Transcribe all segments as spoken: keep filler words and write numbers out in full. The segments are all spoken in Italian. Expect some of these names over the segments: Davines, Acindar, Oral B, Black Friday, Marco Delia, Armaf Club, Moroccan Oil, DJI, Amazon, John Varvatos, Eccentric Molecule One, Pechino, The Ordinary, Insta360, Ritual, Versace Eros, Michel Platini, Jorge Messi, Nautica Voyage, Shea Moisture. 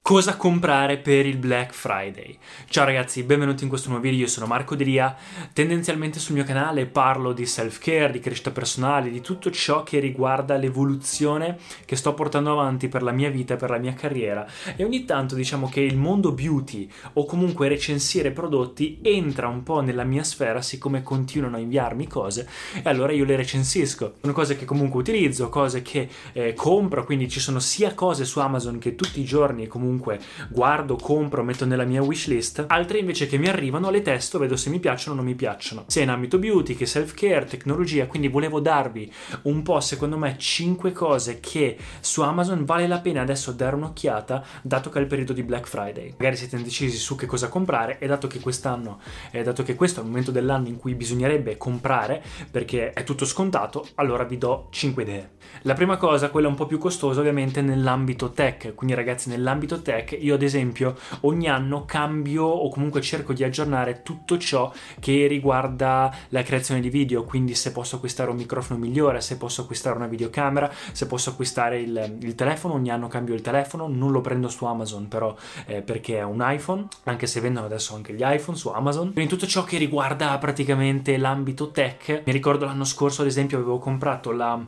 Cosa comprare per il Black Friday? Ciao ragazzi, benvenuti in questo nuovo video, io sono Marco Delia. Tendenzialmente sul mio canale parlo di self-care, di crescita personale, di tutto ciò che riguarda l'evoluzione che sto portando avanti per la mia vita, per la mia carriera. E ogni tanto diciamo che il mondo beauty o comunque recensire prodotti entra un po' nella mia sfera, siccome continuano a inviarmi cose e allora io le recensisco. Sono cose che comunque utilizzo, cose che eh, compro, quindi ci sono sia cose su Amazon che tutti i giorni comunque guardo, compro, metto nella mia wishlist, altre invece che mi arrivano le testo, vedo se mi piacciono o non mi piacciono, sia in ambito beauty che self-care, tecnologia. Quindi volevo darvi un po', secondo me, cinque cose che su Amazon vale la pena adesso dare un'occhiata, dato che è il periodo di Black Friday. Magari siete indecisi su che cosa comprare e dato che quest'anno, eh, dato che questo è il momento dell'anno in cui bisognerebbe comprare perché è tutto scontato, allora vi do cinque idee. La prima cosa, quella un po' più costosa ovviamente, nell'ambito tech. Quindi ragazzi, nell'ambito tech io ad esempio ogni anno cambio o comunque cerco di aggiornare tutto ciò che riguarda la creazione di video, quindi se posso acquistare un microfono migliore, se posso acquistare una videocamera, se posso acquistare il, il telefono. Ogni anno cambio il telefono, non lo prendo su Amazon però eh, perché è un iPhone, anche se vendono adesso anche gli iPhone su Amazon. Quindi tutto ciò che riguarda praticamente l'ambito tech. Mi ricordo l'anno scorso ad esempio avevo comprato la,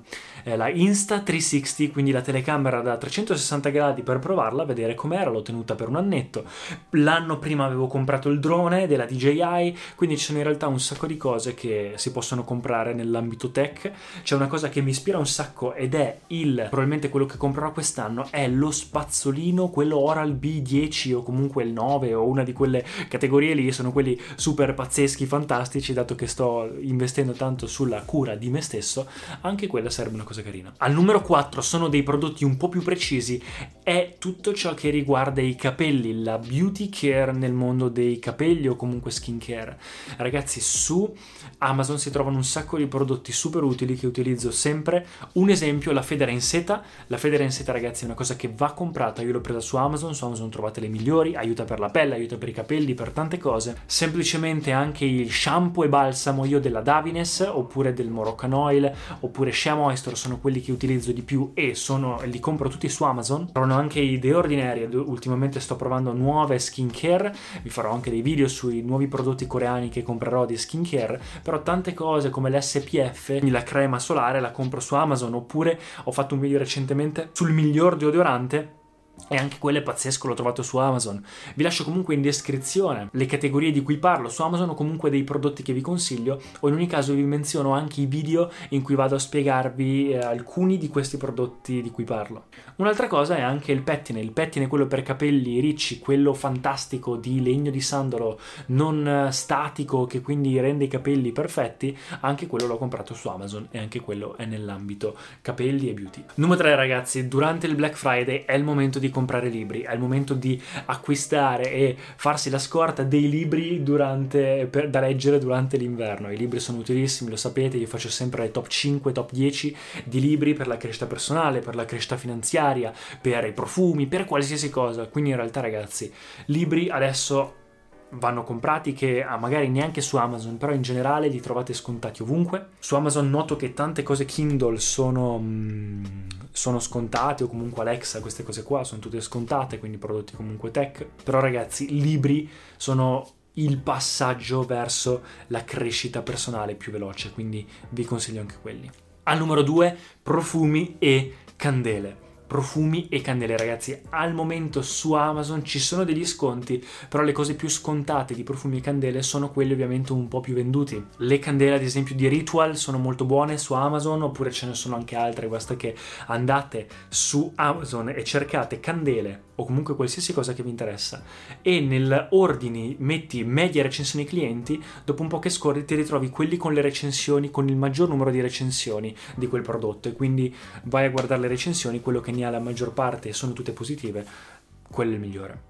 eh, la Insta trecentosessanta, quindi la telecamera da trecentosessanta gradi per provarla, vedere come era, l'ho tenuta per un annetto. L'anno prima avevo comprato il drone della D J I, quindi ci sono in realtà un sacco di cose che si possono comprare nell'ambito tech. C'è una cosa che mi ispira un sacco ed è il probabilmente quello che comprerò quest'anno, è lo spazzolino, quello Oral B dieci o comunque il nove o una di quelle categorie lì, sono quelli super pazzeschi, fantastici. Dato che sto investendo tanto sulla cura di me stesso, anche quella serve una cosa carina. Al numero quattro sono dei prodotti un po' più precisi, è tutto ciò che riguarda i capelli, la beauty care nel mondo dei capelli o comunque skin care. Ragazzi, su Amazon si trovano un sacco di prodotti super utili che utilizzo sempre. Un esempio, la federa in seta. La federa in seta ragazzi è una cosa che va comprata, io l'ho presa su Amazon, su Amazon trovate le migliori, aiuta per la pelle, aiuta per i capelli, per tante cose. Semplicemente anche il shampoo e balsamo io della Davines oppure del Moroccan Oil oppure Shea Moisture sono quelli che utilizzo di più e sono, li compro tutti su Amazon. Trovano anche i The Ordinary. Ultimamente sto provando nuove skincare, vi farò anche dei video sui nuovi prodotti coreani che comprerò di skincare, però tante cose come l'S P F, la crema solare la compro su Amazon, oppure ho fatto un video recentemente sul miglior deodorante e anche quello è pazzesco, l'ho trovato su Amazon. Vi lascio comunque in descrizione le categorie di cui parlo su Amazon o comunque dei prodotti che vi consiglio, o in ogni caso vi menziono anche i video in cui vado a spiegarvi eh, alcuni di questi prodotti di cui parlo. Un'altra cosa è anche il pettine, il pettine è quello per capelli ricci, quello fantastico di legno di sandalo non statico che quindi rende i capelli perfetti, anche quello l'ho comprato su Amazon e anche quello è nell'ambito capelli e beauty. Numero tre ragazzi, durante il Black Friday è il momento di comprare libri, è il momento di acquistare e farsi la scorta dei libri durante, per, da leggere durante l'inverno. I libri sono utilissimi, lo sapete, io faccio sempre le top cinque, top dieci di libri per la crescita personale, per la crescita finanziaria, per i profumi, per qualsiasi cosa. Quindi in realtà ragazzi, libri adesso vanno comprati, che ah, magari neanche su Amazon, però in generale li trovate scontati ovunque. Su Amazon noto che tante cose Kindle sono mm, sono scontate, o comunque Alexa, queste cose qua sono tutte scontate, quindi prodotti comunque tech. Però ragazzi, libri sono il passaggio verso la crescita personale più veloce, quindi vi consiglio anche quelli. Al numero due, profumi e candele. Profumi e candele ragazzi, al momento su Amazon ci sono degli sconti, però le cose più scontate di profumi e candele sono quelle ovviamente un po' più venduti. Le candele ad esempio di Ritual sono molto buone su Amazon, oppure ce ne sono anche altre, basta che andate su Amazon e cercate candele o comunque qualsiasi cosa che vi interessa e nel ordini metti media recensioni clienti, dopo un po' che scorri ti ritrovi quelli con le recensioni, con il maggior numero di recensioni di quel prodotto, e quindi vai a guardare le recensioni, quello che ne ha la maggior parte sono tutte positive, quello è il migliore.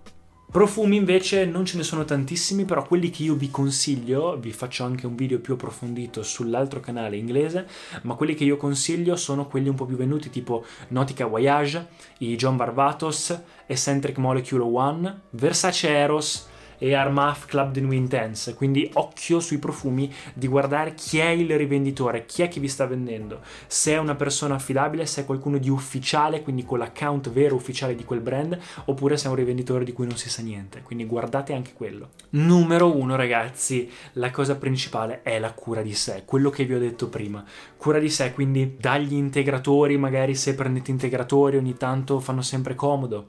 Profumi invece non ce ne sono tantissimi, però quelli che io vi consiglio, vi faccio anche un video più approfondito sull'altro canale inglese, ma quelli che io consiglio sono quelli un po' più venuti, tipo Nautica Voyage, i John Varvatos, Eccentric Molecule One, Versace Eros e Armaf Club di New Intense. Quindi occhio sui profumi, di guardare chi è il rivenditore, chi è che vi sta vendendo, se è una persona affidabile, se è qualcuno di ufficiale, quindi con l'account vero ufficiale di quel brand, oppure se è un rivenditore di cui non si sa niente. Quindi guardate anche quello. Numero uno, ragazzi, la cosa principale è la cura di sé, quello che vi ho detto prima. Cura di sé, quindi dagli integratori, magari se prendete integratori ogni tanto fanno sempre comodo,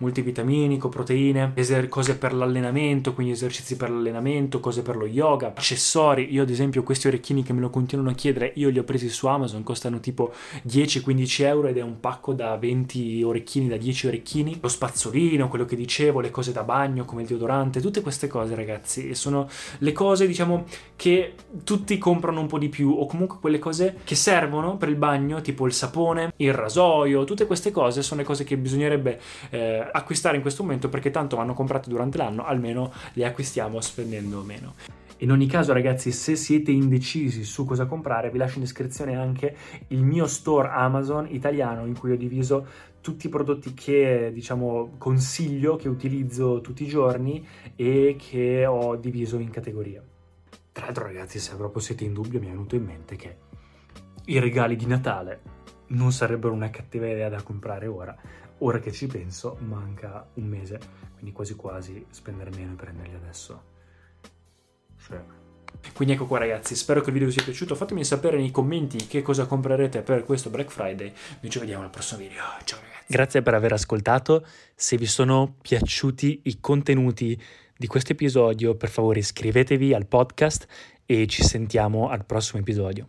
multivitaminico, proteine, eser- cose per l'allenamento, quindi esercizi per l'allenamento, cose per lo yoga, accessori. Io ad esempio questi orecchini che me lo continuano a chiedere, io li ho presi su Amazon, costano tipo dieci quindici euro ed è un pacco da venti orecchini, da dieci orecchini. Lo spazzolino, quello che dicevo, le cose da bagno come il deodorante, tutte queste cose, ragazzi, sono le cose, diciamo, che tutti comprano un po' di più, o comunque quelle cose che servono per il bagno, tipo il sapone, il rasoio. Tutte queste cose sono le cose che bisognerebbe eh, acquistare in questo momento, perché tanto vanno comprate durante l'anno, almeno le acquistiamo spendendo meno. In ogni caso, ragazzi, se siete indecisi su cosa comprare, vi lascio in descrizione anche il mio store Amazon italiano, in cui ho diviso tutti i prodotti che, diciamo, consiglio, che utilizzo tutti i giorni e che ho diviso in categoria. Tra l'altro, ragazzi, se proprio siete in dubbio, mi è venuto in mente che i regali di Natale non sarebbero una cattiva idea da comprare ora. Ora che ci penso, manca un mese, quindi quasi quasi spendere meno e prenderli adesso. Cioè. Quindi ecco qua, ragazzi, spero che il video vi sia piaciuto. Fatemi sapere nei commenti che cosa comprerete per questo Black Friday. Noi ci vediamo al prossimo video. Ciao, ragazzi. Grazie per aver ascoltato. Se vi sono piaciuti i contenuti di questo episodio, per favore iscrivetevi al podcast e ci sentiamo al prossimo episodio.